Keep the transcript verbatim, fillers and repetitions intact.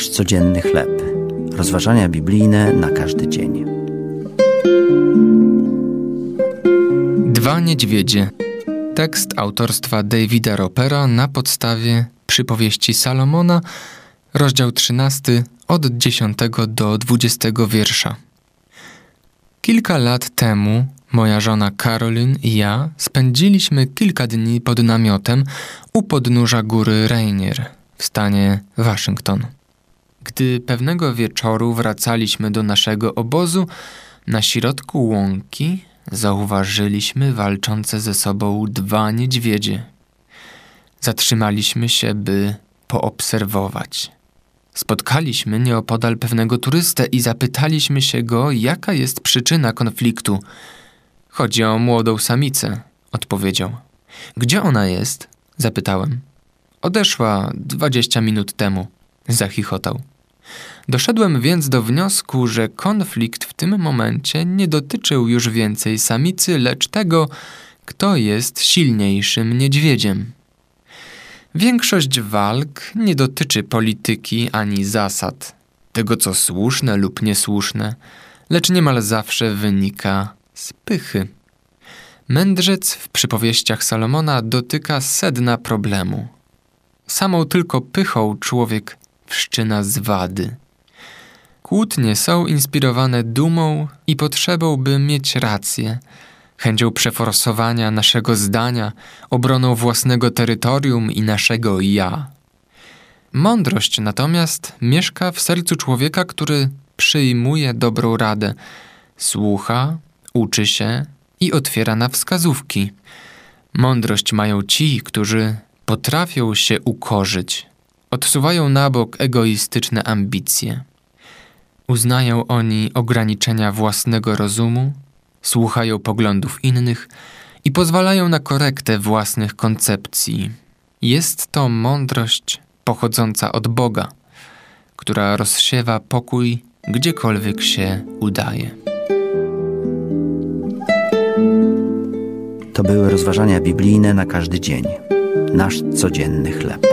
Nasz codzienny chleb. Rozważania biblijne na każdy dzień. Dwa niedźwiedzie. Tekst autorstwa Davida Ropera na podstawie przypowieści Salomona, rozdział trzynasty, od dziesiątego do dwudziestego wiersza. Kilka lat temu moja żona Karolin i ja spędziliśmy kilka dni pod namiotem u podnóża góry Rainier w stanie Waszyngton. Gdy pewnego wieczoru wracaliśmy do naszego obozu, na środku łąki zauważyliśmy walczące ze sobą dwa niedźwiedzie. Zatrzymaliśmy się, by poobserwować. Spotkaliśmy nieopodal pewnego turystę i zapytaliśmy się go, jaka jest przyczyna konfliktu. Chodzi o młodą samicę, odpowiedział. Gdzie ona jest? Zapytałem. Odeszła dwadzieścia minut temu, zachichotał. Doszedłem więc do wniosku, że konflikt w tym momencie nie dotyczył już więcej samicy, lecz tego, kto jest silniejszym niedźwiedziem. Większość walk nie dotyczy polityki ani zasad, tego co słuszne lub niesłuszne, lecz niemal zawsze wynika z pychy. Mędrzec w przypowieściach Salomona dotyka sedna problemu. Samą tylko pychą człowiek wszczyna zwady. Kłótnie są inspirowane dumą i potrzebą, by mieć rację, chęcią przeforsowania naszego zdania, obroną własnego terytorium i naszego ja. Mądrość natomiast mieszka w sercu człowieka, który przyjmuje dobrą radę, słucha, uczy się i otwiera na wskazówki. Mądrość mają ci, którzy potrafią się ukorzyć, odsuwają na bok egoistyczne ambicje. Uznają oni ograniczenia własnego rozumu, słuchają poglądów innych i pozwalają na korektę własnych koncepcji. Jest to mądrość pochodząca od Boga, która rozsiewa pokój gdziekolwiek się udaje. To były rozważania biblijne na każdy dzień. Nasz codzienny chleb.